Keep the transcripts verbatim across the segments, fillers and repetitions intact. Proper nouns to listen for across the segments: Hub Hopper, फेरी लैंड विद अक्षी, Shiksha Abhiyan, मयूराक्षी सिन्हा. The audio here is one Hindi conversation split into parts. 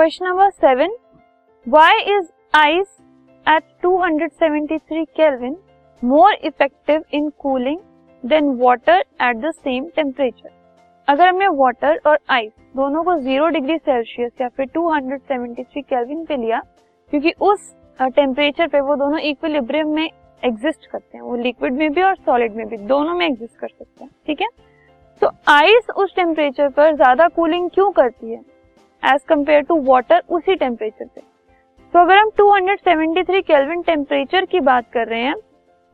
Question number seven, why is ice at two seventy three kelvin more effective in cooling than water at the same temperature. अगर हमने वाटर और आइस दोनों को जीरो डिग्री सेल्सियस या फिर टू सेवेंटी थ्री केल्विन पे लिया, क्योंकि उस टेम्परेचर पे वो दोनों इक्विलिब्रियम में एग्जिस्ट करते हैं, वो लिक्विड में भी और सॉलिड में भी, दोनों में एग्जिस्ट कर सकते हैं। ठीक है, तो आइस उस टेम्परेचर पर ज्यादा कूलिंग क्यों करती है एज कम्पेयर टू वाटर उसी टेम्परेचर पे। तो so, अगर हम two seventy three kelvin temperature की बात कर रहे हैं,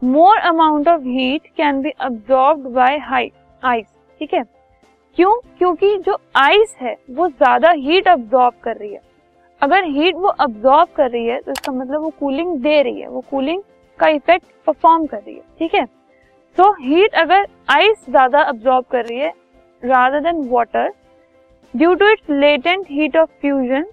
more amount of heat can be absorbed by ice. ठीक है, क्यों? क्योंकि जो आइस है वो ज्यादा हीट अब्सॉर्ब कर रही है। अगर हीट वो अब्सॉर्ब कर रही है तो इसका मतलब वो कूलिंग दे रही है, वो कूलिंग का इफेक्ट परफॉर्म कर रही है। ठीक है, सो हीट अगर आइस ज्यादा अब्सॉर्ब कर रही है rather than water due to its latent heat of fusion,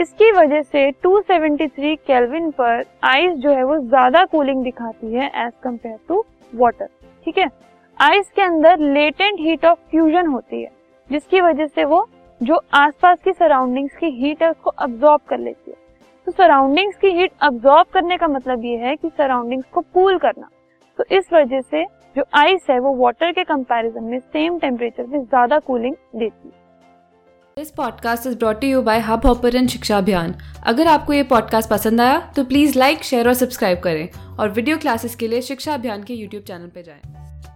इसकी वजह से टू सेवेंटी थ्री केल्विन पर आइस जो है वो ज्यादा कूलिंग दिखाती है एज कम्पेयर टू वाटर। ठीक है, आइस के अंदर लेटेंट हीट ऑफ फ्यूजन होती है, जिसकी वजह से वो जो आसपास की सराउंडिंग्स की हीट है उसको अब्सॉर्ब कर लेती है। तो सराउंडिंग्स की हीट अब्सॉर्ब करने का मतलब ये है कि सराउंडिंग्स को कूल करना। तो इस वजह से जो आइस है वो वाटर के कंपैरिजन में सेम टेम्परेचर में ज्यादा कूलिंग देती है। This podcast is brought you by Hub Hopper and Shiksha Abhiyan. अगर आपको ये पॉडकास्ट पसंद आया तो प्लीज़ लाइक, शेयर और सब्सक्राइब करें, और वीडियो क्लासेस के लिए शिक्षा अभियान के यूट्यूब चैनल पर जाएं।